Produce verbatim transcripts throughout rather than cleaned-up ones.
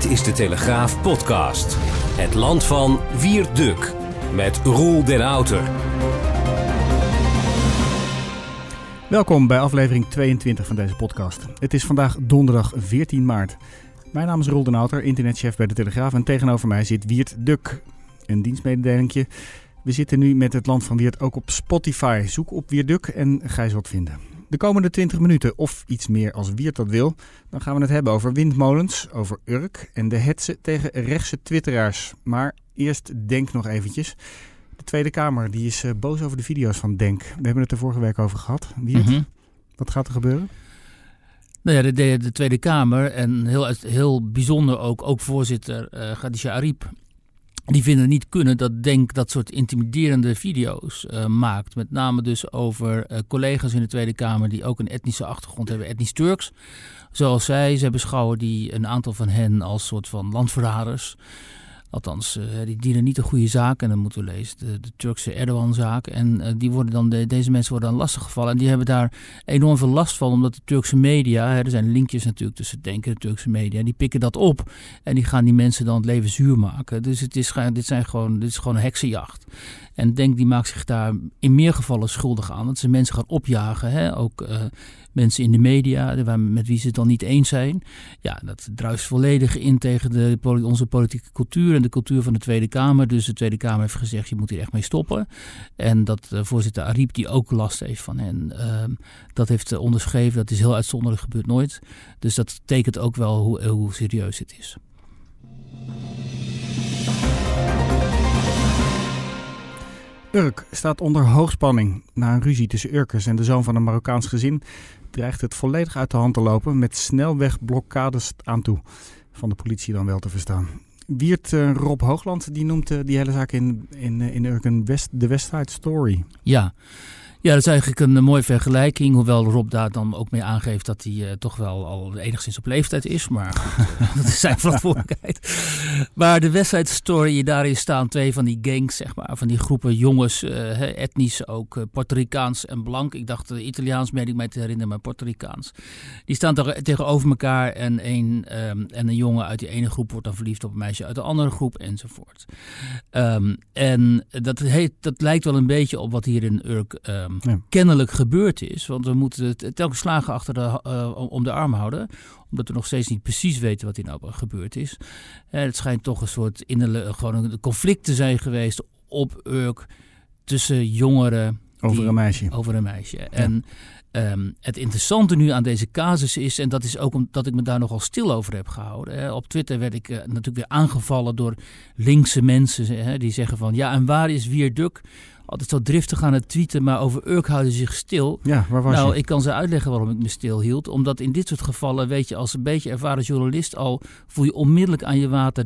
Dit is de Telegraaf podcast. Het land van Wierd Duk met Roel den Outer. Welkom bij aflevering tweeëntwintig van deze podcast. Het is vandaag donderdag veertien maart. Mijn naam is Roel den Outer, internetchef bij de Telegraaf. En tegenover mij zit Wierd Duk. Een dienstmededelingje. We zitten nu met het land van Wierd ook op Spotify. Zoek op Wierd Duk en ga eens wat vinden. De komende twintig minuten, of iets meer als Wierd dat wil, dan gaan we het hebben over windmolens, over Urk en de hetze tegen rechtse twitteraars. Maar eerst Denk nog eventjes. De Tweede Kamer die is boos over de video's van Denk. We hebben het er vorige week over gehad. Wierd, mm-hmm. Wat gaat er gebeuren? Nou ja, de, de, de Tweede Kamer en heel, heel bijzonder ook, ook voorzitter uh, Khadija Arib. Die vinden het niet kunnen dat Denk dat soort intimiderende video's uh, maakt. Met name dus over uh, collega's in de Tweede Kamer die ook een etnische achtergrond hebben. Etnisch Turks, zoals zij. Zij beschouwen die, een aantal van hen als soort van landverraders. Althans, uh, die dienen niet de goede zaak. En dan moeten we lezen de, de Turkse Erdogan-zaak. En uh, die worden dan de, deze mensen worden dan lastiggevallen. En die hebben daar enorm veel last van. Omdat de Turkse media, hè, er zijn linkjes natuurlijk tussen Denk en de Turkse media. Die pikken dat op. En die gaan die mensen dan het leven zuur maken. Dus het is, dit, zijn gewoon, dit is gewoon een heksenjacht. En Denk die maakt zich daar in meer gevallen schuldig aan. Dat ze mensen gaan opjagen. Hè? Ook uh, mensen in de media waar, met wie ze het dan niet eens zijn. Ja, dat druist volledig in tegen de, onze politieke cultuur en de cultuur van de Tweede Kamer. Dus de Tweede Kamer heeft gezegd, je moet hier echt mee stoppen. En dat uh, voorzitter Arib, die ook last heeft van hen, uh, dat heeft uh, onderschreven. Dat is heel uitzonderlijk, gebeurt nooit. Dus dat tekent ook wel hoe, hoe serieus het is. Urk staat onder hoogspanning. Na een ruzie tussen Urkers en de zoon van een Marokkaans gezin dreigt het volledig uit de hand te lopen met snelwegblokkades aan toe. Van de politie dan wel te verstaan. Wierd, uh, Rob Hoogland die noemt uh, die hele zaak in, in, in Urk een West, de West Side Story. Ja. Ja, dat is eigenlijk een uh, mooie vergelijking. Hoewel Rob daar dan ook mee aangeeft dat hij uh, toch wel al enigszins op leeftijd is. Maar goed, dat is zijn verantwoordelijkheid. Maar de West Side Story, daarin staan twee van die gangs, zeg maar. Van die groepen jongens, uh, etnisch ook, uh, Puerto Ricaans en blank. Ik dacht uh, Italiaans, meen ik mij te herinneren, maar Puerto Ricaans. Die staan toch tegenover elkaar. En een, um, en een jongen uit die ene groep wordt dan verliefd op een meisje uit de andere groep enzovoort. Um, en dat, heet, dat lijkt wel een beetje op wat hier in Urk Um, Ja. kennelijk gebeurd is. Want we moeten het telkens slagen achter de, uh, om de arm houden. Omdat we nog steeds niet precies weten wat hier nou gebeurd is. En het schijnt toch een soort innerlijke, gewoon een conflict te zijn geweest op Urk tussen jongeren. Over die, een meisje. Over een meisje. Ja. En um, het interessante nu aan deze casus is, en dat is ook omdat ik me daar nogal stil over heb gehouden. Hè. Op Twitter werd ik uh, natuurlijk weer aangevallen door linkse mensen. Hè, die zeggen van, ja, en waar is Wierd Duk? Altijd zo driftig aan het tweeten, maar over Urk houden ze zich stil. Ja, waar was nou, je? Ik kan ze uitleggen waarom ik me stilhield. Omdat in dit soort gevallen, weet je, als een beetje ervaren journalist al, voel je onmiddellijk aan je water,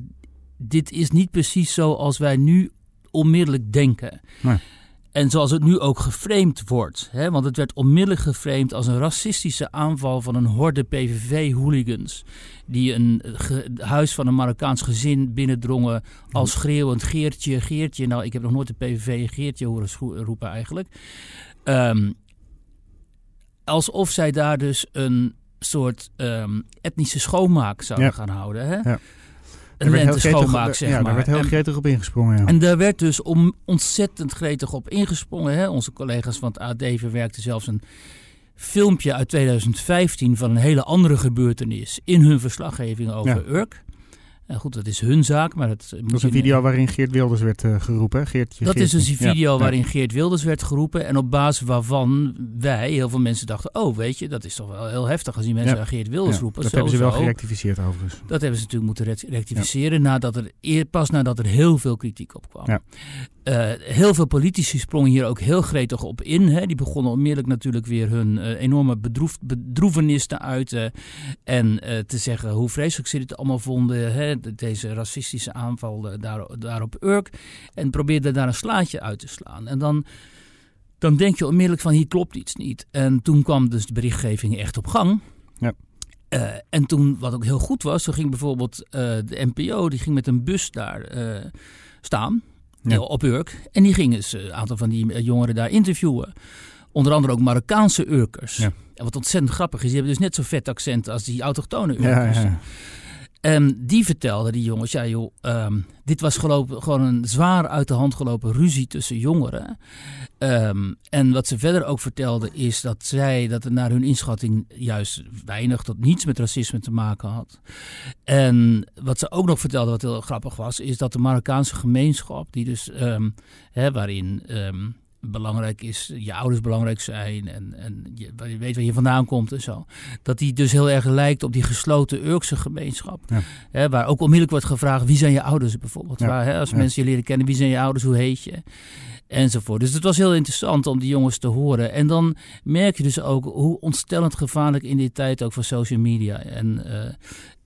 dit is niet precies zo als wij nu onmiddellijk denken. Nee. En zoals het nu ook geframed wordt. Hè? Want het werd onmiddellijk geframed als een racistische aanval van een horde P V V-hooligans. Die een ge- huis van een Marokkaans gezin binnendrongen als schreeuwend Geertje, Geertje. Nou, ik heb nog nooit de P V V Geertje horen scho- roepen eigenlijk. Um, alsof zij daar dus een soort um, etnische schoonmaak zouden ja. gaan houden. Hè? Ja. Een lente schoonmaak, zeg maar. Ja, daar werd heel gretig op ingesprongen. Ja. En daar werd dus om, ontzettend gretig op ingesprongen. Hè? Onze collega's van het A D verwerkten zelfs een filmpje uit tweeduizend vijftien... van een hele andere gebeurtenis in hun verslaggeving over ja. Urk. En goed, dat is hun zaak, maar het dat is een video in, waarin Geert Wilders werd uh, geroepen. Geertje, dat Geertje. is dus een video ja, waarin ja. Geert Wilders werd geroepen. En op basis waarvan wij, heel veel mensen dachten, oh weet je, dat is toch wel heel heftig als die mensen ja. aan Geert Wilders ja. roepen. Dat zo, hebben ze wel zo. gerectificeerd overigens. Dat hebben ze natuurlijk moeten rectificeren, ja. nadat er eer, pas nadat er heel veel kritiek op kwam. Ja. Uh, heel veel politici sprongen hier ook heel gretig op in. Hè. Die begonnen onmiddellijk natuurlijk weer hun uh, enorme bedroef, bedroevenis te uiten. En uh, te zeggen hoe vreselijk ze dit allemaal vonden. Hè, de, deze racistische aanval uh, daar, daar op Urk. En probeerden daar een slaatje uit te slaan. En dan, dan denk je onmiddellijk van hier klopt iets niet. En toen kwam dus de berichtgeving echt op gang. Ja. Uh, en toen, wat ook heel goed was, toen ging bijvoorbeeld uh, de N P O die ging met een bus daar uh, staan. Ja. Op Urk. En die gingen dus een aantal van die jongeren daar interviewen. Onder andere ook Marokkaanse Urkers. Ja. En wat ontzettend grappig is, die hebben dus net zo'n vet accent als die autochtone Urkers. Ja, ja, ja. Um, die vertelde die jongens, ja joh, um, dit was gelopen, gewoon een zwaar uit de hand gelopen ruzie tussen jongeren. Um, en wat ze verder ook vertelden is dat zij, dat er naar hun inschatting juist weinig tot niets met racisme te maken had. En wat ze ook nog vertelden, wat heel grappig was, is dat de Marokkaanse gemeenschap, die dus, um, hè, waarin... Um, belangrijk is, je ouders belangrijk zijn en, en je, je weet waar je vandaan komt en zo. Dat die dus heel erg lijkt op die gesloten Urkse gemeenschap. Ja. Hè, waar ook onmiddellijk wordt gevraagd, wie zijn je ouders bijvoorbeeld? Ja. Waar, hè, als ja. mensen je leren kennen, wie zijn je ouders, hoe heet je? Enzovoort. Dus het was heel interessant om die jongens te horen. En dan merk je dus ook hoe ontstellend gevaarlijk in die tijd ook van social media en, uh,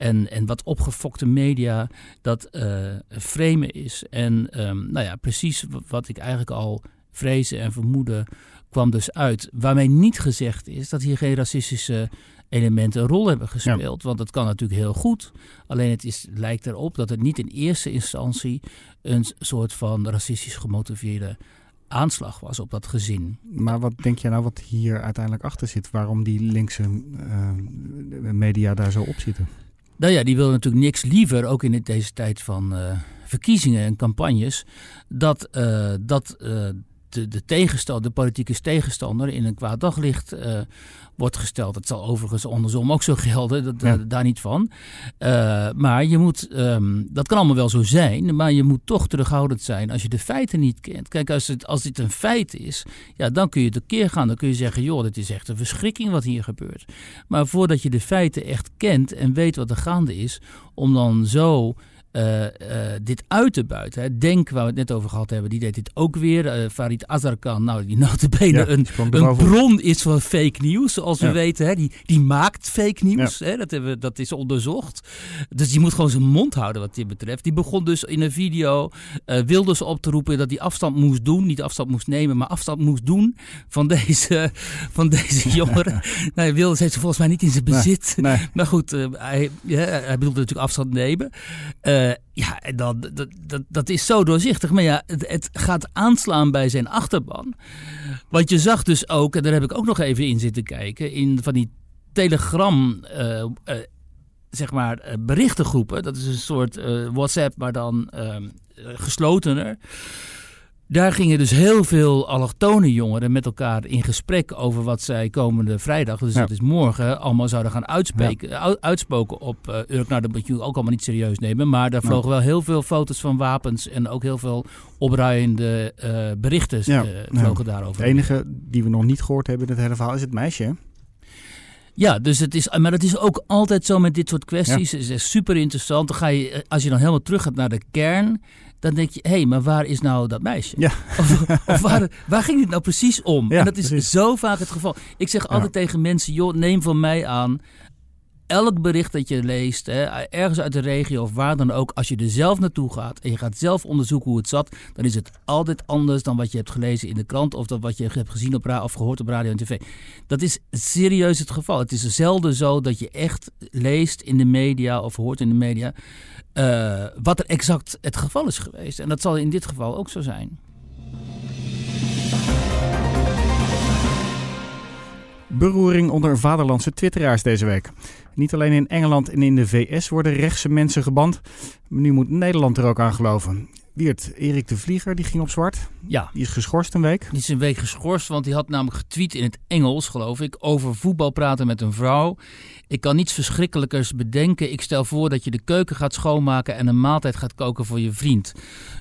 en, en wat opgefokte media dat uh, framen is. En um, nou ja, precies wat ik eigenlijk al vrezen en vermoeden kwam dus uit. Waarmee niet gezegd is dat hier geen racistische elementen een rol hebben gespeeld. Ja. Want dat kan natuurlijk heel goed. Alleen het is, lijkt erop dat het niet in eerste instantie een soort van racistisch gemotiveerde aanslag was op dat gezin. Maar wat denk jij nou wat hier uiteindelijk achter zit? Waarom die linkse uh, media daar zo op zitten? Nou ja, die willen natuurlijk niks liever, ook in deze tijd van uh, verkiezingen en campagnes, dat uh, dat uh, De, de, tegenstander, de politieke tegenstander in een kwaad daglicht uh, wordt gesteld. Dat zal overigens andersom ook zo gelden, dat, ja. uh, daar niet van. Uh, maar je moet, um, dat kan allemaal wel zo zijn, maar je moet toch terughoudend zijn als je de feiten niet kent. Kijk, als, het, als dit een feit is, ja, dan kun je tekeer gaan. Dan kun je zeggen, joh, dit is echt een verschrikking wat hier gebeurt. Maar voordat je de feiten echt kent en weet wat er gaande is, om dan zo... Uh, uh, dit uit te buiten. Hè. Denk, waar we het net over gehad hebben, die deed dit ook weer. Uh, Farid Azarkan, nou die notabene ja, een, een bron is van fake nieuws, zoals ja. we weten. Hè. Die, die maakt fake nieuws. Ja. Hè. Dat, hebben, dat is onderzocht. Dus die moet gewoon zijn mond houden wat dit betreft. Die begon dus in een video uh, Wilders op te roepen dat hij afstand moest doen. Niet afstand moest nemen, maar afstand moest doen van deze, van deze jongeren. Nou, Wilders heeft ze volgens mij niet in zijn bezit. Nee, nee. Maar goed, uh, hij, ja, hij bedoelde natuurlijk afstand nemen. Uh, Ja, dat, dat, dat is zo doorzichtig. Maar ja, het, het gaat aanslaan bij zijn achterban. Want je zag dus ook, en daar heb ik ook nog even in zitten kijken, in van die Telegram, uh, uh, zeg maar, uh, berichtengroepen. Dat is een soort uh, WhatsApp, maar dan uh, geslotener. Daar gingen dus heel veel allochtone jongeren met elkaar in gesprek over wat zij komende vrijdag, dus ja. dat is morgen, allemaal zouden gaan uitspreken, ja. uitspoken op uh, Urk. Nou, dat moet je ook allemaal niet serieus nemen, maar daar vlogen ja. wel heel veel foto's van wapens en ook heel veel opruiende uh, berichten ja. uh, vlogen ja. daarover. Het enige die we nog niet gehoord hebben in het hele verhaal is het meisje. Ja, dus het is, maar dat is ook altijd zo met dit soort kwesties. Ja. Het is super interessant. Dan ga je, als je dan helemaal terug gaat naar de kern, dan denk je, hé, hey, maar waar is nou dat meisje? Ja. Of, of waar, waar ging dit nou precies om? Ja, en dat is precies. zo vaak het geval. Ik zeg altijd ja. tegen mensen, joh, neem van mij aan, elk bericht dat je leest, hè, ergens uit de regio of waar dan ook, als je er zelf naartoe gaat en je gaat zelf onderzoeken hoe het zat, dan is het altijd anders dan wat je hebt gelezen in de krant of dan wat je hebt gezien op ra- of gehoord op radio en tv. Dat is serieus het geval. Het is zelden zo dat je echt leest in de media of hoort in de media uh, wat er exact het geval is geweest. En dat zal in dit geval ook zo zijn. Beroering onder vaderlandse twitteraars deze week. Niet alleen in Engeland en in de V S worden rechtse mensen geband. Maar nu moet Nederland er ook aan geloven. Wierd, Erik de Vlieger, die ging op zwart. Ja. Die is geschorst een week. Die is een week geschorst, want die had namelijk getweet in het Engels, geloof ik, over voetbal praten met een vrouw. Ik kan niets verschrikkelijkers bedenken. Ik stel voor dat je de keuken gaat schoonmaken en een maaltijd gaat koken voor je vriend.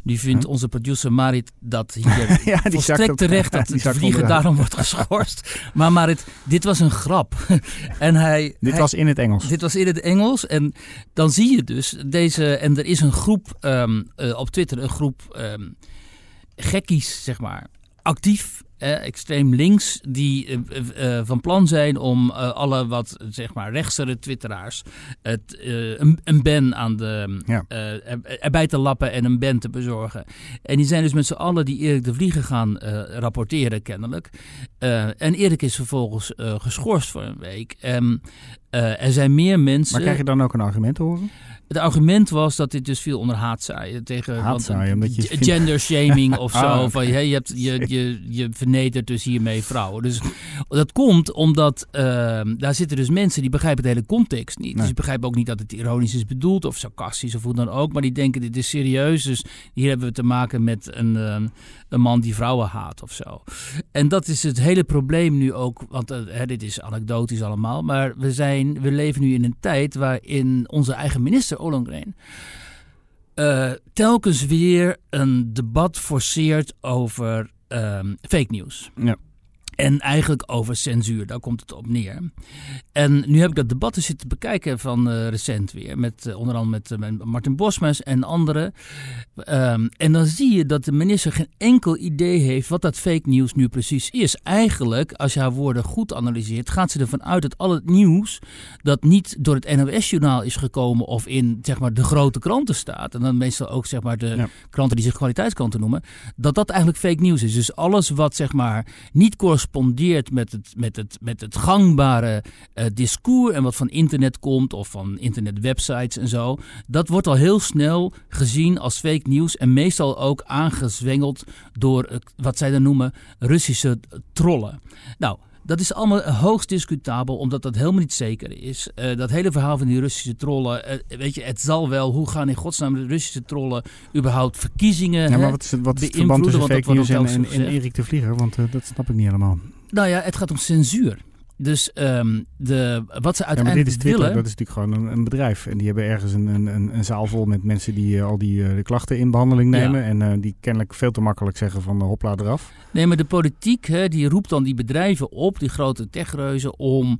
Nu vindt huh? onze producer Marit dat hier ja, volstrekt op, terecht dat de Vlieger onderaan. Daarom wordt geschorst. Maar Marit, dit was een grap. en hij, dit hij, was in het Engels. Dit was in het Engels. En dan zie je dus deze, en er is een groep um, uh, op Twitter, een groep um, gekkies, zeg maar, actief, eh, extreem links, die uh, uh, van plan zijn om uh, alle wat, zeg maar, rechtsere twitteraars het, uh, een, een ban aan de, ja. uh, er, erbij te lappen en een ban te bezorgen. En die zijn dus met z'n allen die Erik de Vlieger gaan uh, rapporteren, kennelijk. Uh, en Erik is vervolgens uh, geschorst voor een week. Um, Uh, er zijn meer mensen... Maar krijg je dan ook een argument te horen? Het argument was dat dit dus viel onder haatzaai. Tegen haatzaai, want, je gendershaming of zo. Oh, van, hey, je, hebt, je, je, je vernedert dus hiermee vrouwen. Dus dat komt omdat uh, daar zitten dus mensen die begrijpen de hele context niet. Nee. Dus die begrijpen ook niet dat het ironisch is bedoeld of sarcastisch of hoe dan ook. Maar die denken dit is serieus. Dus hier hebben we te maken met een, uh, een man die vrouwen haat of zo. En dat is het hele probleem nu ook. Want uh, hè, dit is anekdotisch allemaal. Maar we, zijn, we leven nu in een tijd waarin onze eigen minister Ollongren uh, telkens weer een debat forceert over um, fake news. Ja. En eigenlijk over censuur, daar komt het op neer. En nu heb ik dat debat dus zitten bekijken van uh, recent weer. Met, uh, onder andere met uh, Martin Bosmes en anderen. Um, en dan zie je dat de minister geen enkel idee heeft wat dat fake nieuws nu precies is. Eigenlijk, als je haar woorden goed analyseert, gaat ze ervan uit dat al het nieuws dat niet door het N O S-journaal is gekomen of in zeg maar, de grote kranten staat. En dan meestal ook zeg maar, de ja. kranten die zich kwaliteitskranten noemen. Dat dat eigenlijk fake nieuws is. Dus alles wat zeg maar, niet correspondeert correspondeert met het, met het, met het gangbare uh, discours en wat van internet komt of van internetwebsites en zo. Dat wordt al heel snel gezien als fake nieuws en meestal ook aangezwengeld door uh, wat zij dan noemen Russische trollen. Nou, dat is allemaal hoogst discutabel, omdat dat helemaal niet zeker is. Uh, dat hele verhaal van die Russische trollen, uh, weet je, het zal wel. Hoe gaan in godsnaam de Russische trollen überhaupt verkiezingen ja, maar wat is het, wat is het verband tussen fake nieuws en, en, en Erik de Vlieger? Want uh, dat snap ik niet helemaal. Nou ja, het gaat om censuur. Dus um, de, wat ze uiteindelijk ja, maar dit is Twitter, willen... dat is natuurlijk gewoon een, een bedrijf. En die hebben ergens een, een, een zaal vol met mensen die uh, al die uh, de klachten in behandeling nemen. Ja. En uh, die kennelijk veel te makkelijk zeggen van uh, hopla eraf. Nee, maar de politiek hè, die roept dan die bedrijven op, die grote techreuzen, om...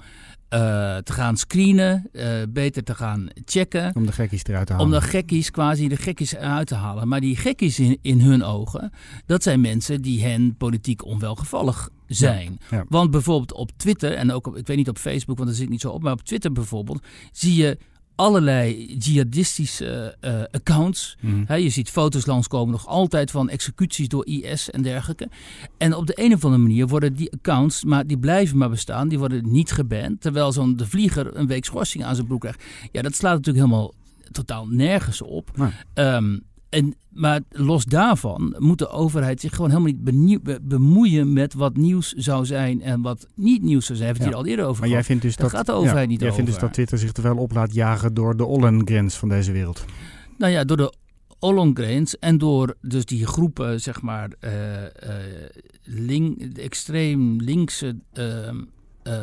Uh, te gaan screenen, uh, beter te gaan checken. Om de gekkies eruit te halen. Om de gekkies, quasi de gekkies eruit te halen. Maar die gekkies in, in hun ogen, dat zijn mensen die hen politiek onwelgevallig zijn. Ja, ja. Want bijvoorbeeld op Twitter, en ook op, ik weet niet op Facebook, want daar zit ik niet zo op, maar op Twitter bijvoorbeeld, zie je allerlei jihadistische uh, accounts. Mm. He, je ziet foto's langskomen nog altijd van executies door I S en dergelijke. En op de een of andere manier worden die accounts, maar die blijven maar bestaan, die worden niet geband, terwijl zo'n de Vlieger een week schorsing aan zijn broek krijgt. Ja, dat slaat natuurlijk helemaal totaal nergens op. Ja. Um, En, maar los daarvan moet de overheid zich gewoon helemaal niet benieu- be- bemoeien met wat nieuws zou zijn en wat niet nieuws zou zijn. Heeft ja. hier al eerder over. Maar jij vindt dus dat, gaat de overheid ja, niet jij over. Jij vindt dus dat Twitter zich te veel op laat jagen door de Ollengrens van deze wereld. Nou ja, door de Ollongrens en door dus die groepen, zeg maar, uh, uh, link, extreem linkse uh, uh,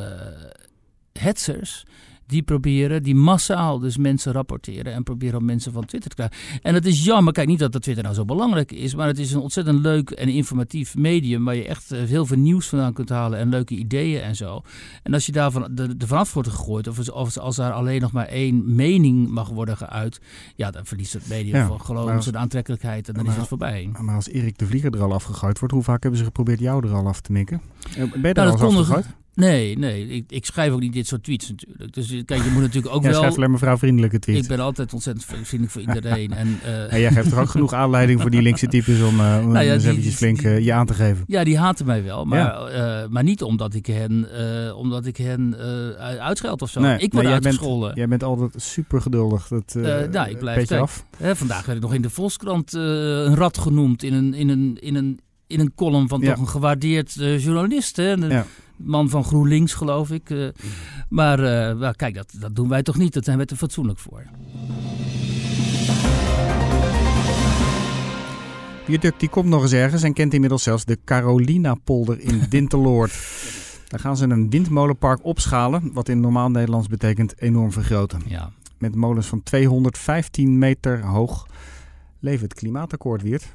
hetsers. Die proberen, die massaal dus mensen rapporteren en proberen om mensen van Twitter te krijgen. En dat is jammer. Kijk, niet dat dat Twitter nou zo belangrijk is, maar het is een ontzettend leuk en informatief medium waar je echt heel veel nieuws vandaan kunt halen en leuke ideeën en zo. En als je daarvan de, de vanaf wordt gegooid of, of als daar alleen nog maar één mening mag worden geuit, ja, dan verliest het medium ja, van geloof zijn aantrekkelijkheid en dan maar, is het voorbij. Maar als Erik de Vlieger er al afgegooid wordt, hoe vaak hebben ze geprobeerd jou er al af te mikken? Ben je daar nou, al dat afgegooid? Nee, nee. Ik, ik schrijf ook niet dit soort tweets natuurlijk. Dus kijk, je moet natuurlijk ook jij wel... Jij schrijft alleen maar vrouwvriendelijke tweets. Ik ben altijd ontzettend vriendelijk voor iedereen. En, uh... en jij geeft toch ook genoeg aanleiding voor die linkse types om, uh, om nou ja, eens die, eventjes flink uh, je aan te geven. Ja, die haten mij wel. Maar, ja. uh, maar niet omdat ik hen, uh, omdat ik hen uh, uitscheld of zo. Nee, ik word nee, uitgescholden. Jij, jij bent altijd super geduldig. Dat uh, uh, nou, ik blijf petje af. Hè, vandaag werd ik nog in de Volkskrant uh, een rat genoemd. In een, in een, in een, in een column van ja. toch een gewaardeerd uh, journalist. Hè? En, ja. Man van GroenLinks, geloof ik. Uh, maar uh, well, kijk, dat, dat doen wij toch niet. Dat zijn wij te fatsoenlijk voor. Wierd Duk, die komt nog eens ergens en kent inmiddels zelfs de Carolina-polder in Dinterloord. Daar gaan ze een windmolenpark opschalen, wat in normaal Nederlands betekent enorm vergroten. Ja. Met molens van tweehonderdvijftien meter hoog. Leef het klimaatakkoord, Wierd.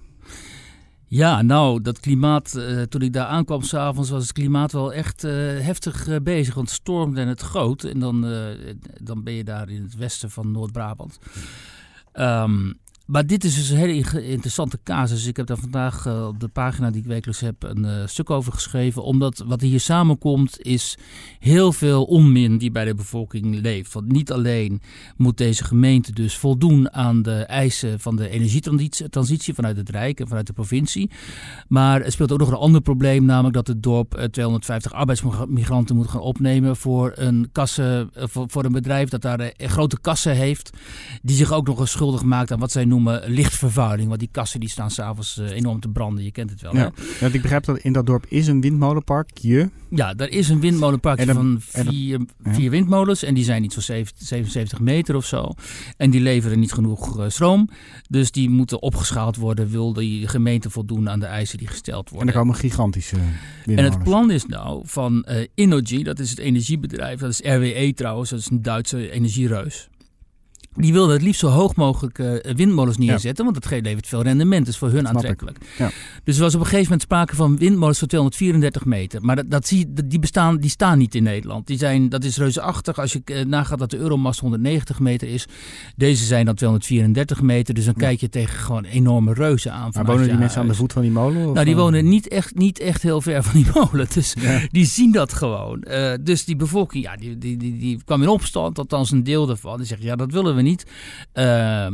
Ja, nou, dat klimaat, uh, toen ik daar aankwam s'avonds, was het klimaat wel echt uh, heftig uh, bezig. Want het stormde en het goot. En dan, uh, dan ben je daar in het westen van Noord-Brabant. Um, Maar dit is dus een hele interessante casus. Ik heb daar vandaag uh, op de pagina die ik wekelijks heb een uh, stuk over geschreven. Omdat wat hier samenkomt is heel veel onmin die bij de bevolking leeft. Want niet alleen moet deze gemeente dus voldoen aan de eisen van de energietransitie vanuit het Rijk en vanuit de provincie. Maar er speelt ook nog een ander probleem, namelijk dat het dorp uh, tweehonderdvijftig arbeidsmigranten moet gaan opnemen voor een, kassen, uh, voor, voor een bedrijf dat daar uh, grote kassen heeft. Die zich ook nog eens schuldig maakt aan wat zij noemen lichtvervuiling, want die kassen die staan s'avonds uh, enorm te branden. Je kent het wel. Ja, want ik begrijp dat in dat dorp is een windmolenparkje. Ja, daar is een windmolenparkje dan, van vier, dan, ja. vier windmolens en die zijn iets van zevenenzeventig meter of zo. En die leveren niet genoeg uh, stroom. Dus die moeten opgeschaald worden, wil die gemeente voldoen aan de eisen die gesteld worden. En er komen gigantische windmolens. En het plan is nou van uh, Innogy, dat is het energiebedrijf, dat is R W E trouwens, dat is een Duitse energiereus. Die wilden het liefst zo hoog mogelijk uh, windmolens neerzetten. Ja. Want dat levert veel rendement. Dat is voor hun aantrekkelijk. Ja. Dus er was op een gegeven moment sprake van windmolens van tweehonderdvierendertig meter. Maar dat, dat zie, die, bestaan, die staan niet in Nederland. Die zijn, dat is reusachtig. Als je uh, nagaat dat de Euromast honderdnegentig meter is. Deze zijn dan tweehonderdvierendertig meter. Dus dan ja. kijk je tegen gewoon enorme reuzen aan. Maar wonen die mensen huis. aan de voet van die molen? Of nou, die wonen niet echt, niet echt heel ver van die molen. Dus ja. die zien dat gewoon. Uh, dus die bevolking, ja, die, die, die, die kwam in opstand. Althans een deel daarvan. Die zegt, ja, dat willen we niet. niet. Uh,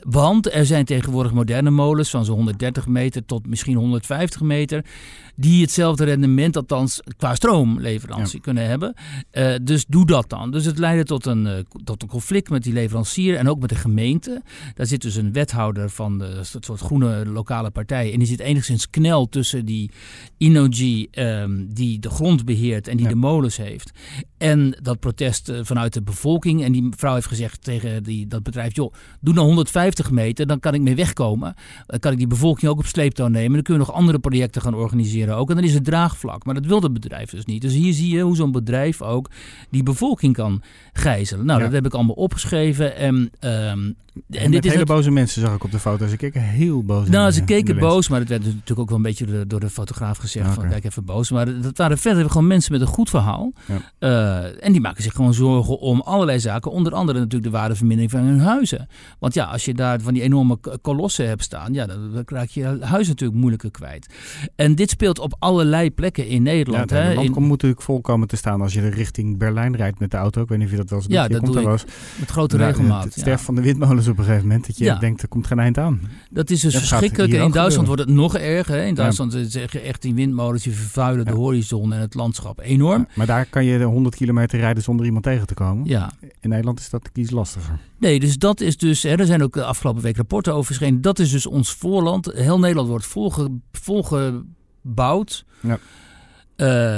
want er zijn tegenwoordig moderne molens van zo'n honderddertig meter tot misschien honderdvijftig meter die hetzelfde rendement, althans qua stroomleverantie, ja. kunnen hebben. Uh, dus doe dat dan. Dus het leidde tot een, uh, tot een conflict met die leverancier en ook met de gemeente. Daar zit dus een wethouder van de soort groene lokale partij en die zit enigszins knel tussen die Innogy um, die de grond beheert en die ja. de molens heeft. En dat protest vanuit de bevolking. En die mevrouw heeft gezegd tegen die, dat bedrijf, joh, doe nou honderdvijftig meter, dan kan ik mee wegkomen. Dan kan ik die bevolking ook op sleeptouw nemen. Dan kunnen we nog andere projecten gaan organiseren ook. En dan is het draagvlak. Maar dat wil het bedrijf dus niet. Dus hier zie je hoe zo'n bedrijf ook die bevolking kan gijzelen. Nou, ja. dat heb ik allemaal opgeschreven. En, um, en, en dit is hele het... boze mensen zag ik op de foto. Ze keken heel boos. Nou, ze keken boos, maar dat werd natuurlijk ook wel een beetje door de, door de fotograaf gezegd. Ja, okay. Van, kijk even boos. Maar dat waren verder gewoon mensen met een goed verhaal. Ja. Uh, Uh, en die maken zich gewoon zorgen om allerlei zaken. Onder andere natuurlijk de waardevermindering van hun huizen. Want ja, als je daar van die enorme kolossen hebt staan, ja, dan raak je je huis natuurlijk moeilijker kwijt. En dit speelt op allerlei plekken in Nederland. Ja, hè? Het land in... moet natuurlijk vol komen te staan als je er richting Berlijn rijdt met de auto. Ik weet niet of je dat wel eens doet. Ja, dat doe ik met grote nou, regelmaat. Het sterf ja. van de windmolens op een gegeven moment. Dat je ja. denkt, er komt geen eind aan. Dat is dus dat verschrikkelijk. In Duitsland gebeuren. wordt het nog erger. Hè? In Duitsland zeg ja. je echt die windmolens die vervuilen ja. de horizon en het landschap enorm. Ja, maar daar kan je de honderd kilometer rijden zonder iemand tegen te komen. Ja. In Nederland is dat iets lastiger. Nee, dus dat is dus... Hè, er zijn ook de afgelopen week rapporten over verschenen. Dat is dus ons voorland. Heel Nederland wordt volge, volgebouwd. Ja.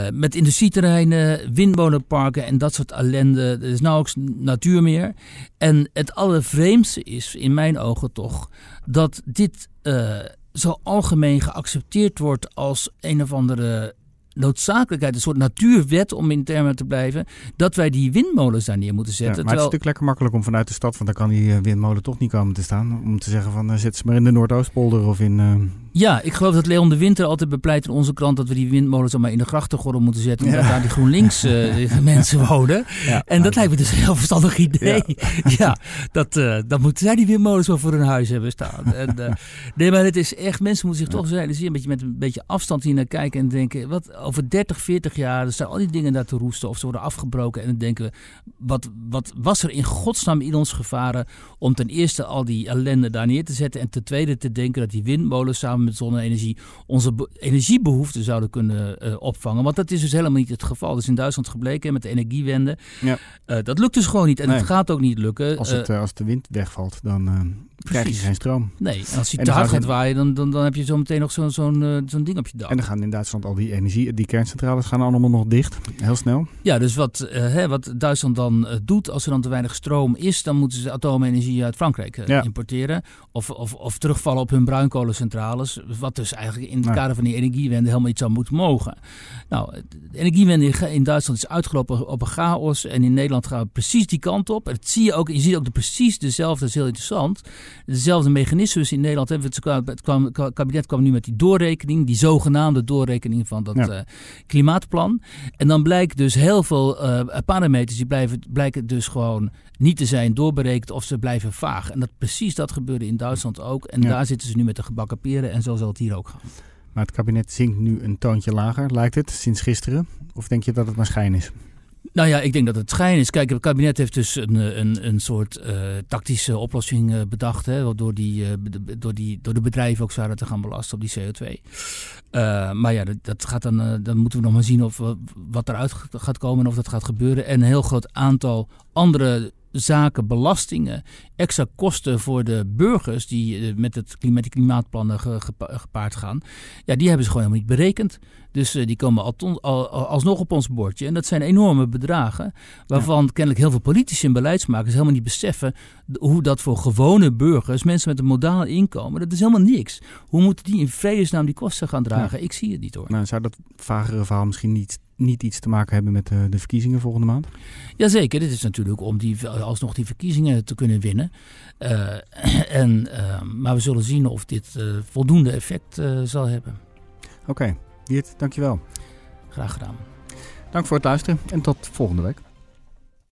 Uh, met industrieterreinen, windmolenparken en dat soort ellende. Er is nauwelijks natuur meer. En het allervreemdste is, in mijn ogen toch, dat dit uh, zo algemeen geaccepteerd wordt als een of andere noodzakelijkheid, een soort natuurwet om in termen te blijven, dat wij die windmolens daar neer moeten zetten. Ja, maar het is natuurlijk lekker makkelijk om vanuit de stad, want daar kan die windmolen toch niet komen te staan, om te zeggen van uh, zet ze maar in de Noordoostpolder of in... Uh... Ja, ik geloof dat Leon de Winter altijd bepleit in onze krant dat we die windmolens allemaal in de grachtengordel moeten zetten, omdat ja. daar die GroenLinks uh, mensen wonen. Ja, en dat lijkt me dus een heel verstandig idee. Ja, ja dat, uh, dat moeten zij die windmolens wel voor hun huis hebben staan. En, uh, nee, maar het is echt, mensen moeten zich toch ja. realiseren, met, met een beetje afstand hier naar kijken en denken, wat over dertig, veertig jaar staan al die dingen daar te roesten of ze worden afgebroken en dan denken we, wat, wat was er in godsnaam in ons gevaren om ten eerste al die ellende daar neer te zetten en ten tweede te denken dat die windmolens samen met zonne-energie onze be- energiebehoeften zouden kunnen uh, opvangen. Want dat is dus helemaal niet het geval. Dat is in Duitsland gebleken met de energiewende. Ja. Uh, dat lukt dus gewoon niet en nee. het gaat ook niet lukken. Als, het, uh, als de wind wegvalt, dan uh, krijg je geen stroom. Nee, en als je te hard gaat waaien, dan, dan, dan heb je zo meteen nog zo, zo'n, uh, zo'n ding op je dak. En dan gaan in Duitsland al die energie, die kerncentrales gaan allemaal nog dicht. Heel snel. Ja, dus wat, uh, hè, wat Duitsland dan uh, doet, als er dan te weinig stroom is, dan moeten ze atoomenergie uit Frankrijk uh, ja. importeren. Of, of, of terugvallen op hun bruinkolencentrales. was. Wat dus eigenlijk in het ja. kader van die energiewende helemaal niet zou moeten mogen. Nou, de energiewende in Duitsland is uitgelopen op een chaos. En in Nederland gaan we precies die kant op. En dat zie je ook. Je ziet ook de, precies dezelfde, dat is heel interessant. Dezelfde mechanismes in Nederland. Het, kwam, het, kwam, het kabinet kwam nu met die doorrekening. Die zogenaamde doorrekening van dat ja. uh, klimaatplan. En dan blijkt dus heel veel uh, parameters die blijven, blijken dus gewoon niet te zijn doorberekend of ze blijven vaag. En dat precies dat gebeurde in Duitsland ook. En ja. daar zitten ze nu met de gebakken peren en zo zal het hier ook gaan. Maar het kabinet zinkt nu een toontje lager, lijkt het, sinds gisteren. Of denk je dat het maar schijn is? Nou ja, ik denk dat het schijn is. Kijk, het kabinet heeft dus een, een, een soort uh, tactische oplossing uh, bedacht. Hè, door, die, uh, de, door, die, door de bedrijven ook zwaarder te gaan belasten op die C O twee. Uh, maar ja, dat, dat gaat dan, uh, dan moeten we nog maar zien of, uh, wat eruit gaat komen en of dat gaat gebeuren. En een heel groot aantal andere zaken, belastingen, extra kosten voor de burgers die met, het, met die klimaatplannen gepaard gaan, ja, die hebben ze gewoon helemaal niet berekend. Dus die komen alton, al, alsnog op ons bordje. En dat zijn enorme bedragen, waarvan ja. kennelijk heel veel politici en beleidsmakers helemaal niet beseffen hoe dat voor gewone burgers, mensen met een modaal inkomen, dat is helemaal niks. Hoe moeten die in vredesnaam die kosten gaan dragen? Ja. Ik zie het niet hoor. Nou, zou dat vagere verhaal misschien niet niet iets te maken hebben met de verkiezingen volgende maand? Jazeker, dit is natuurlijk om die, alsnog die verkiezingen te kunnen winnen. Uh, en, uh, maar we zullen zien of dit uh, voldoende effect uh, zal hebben. Oké, Wierd, dankjewel. Graag gedaan. Dank voor het luisteren en tot volgende week.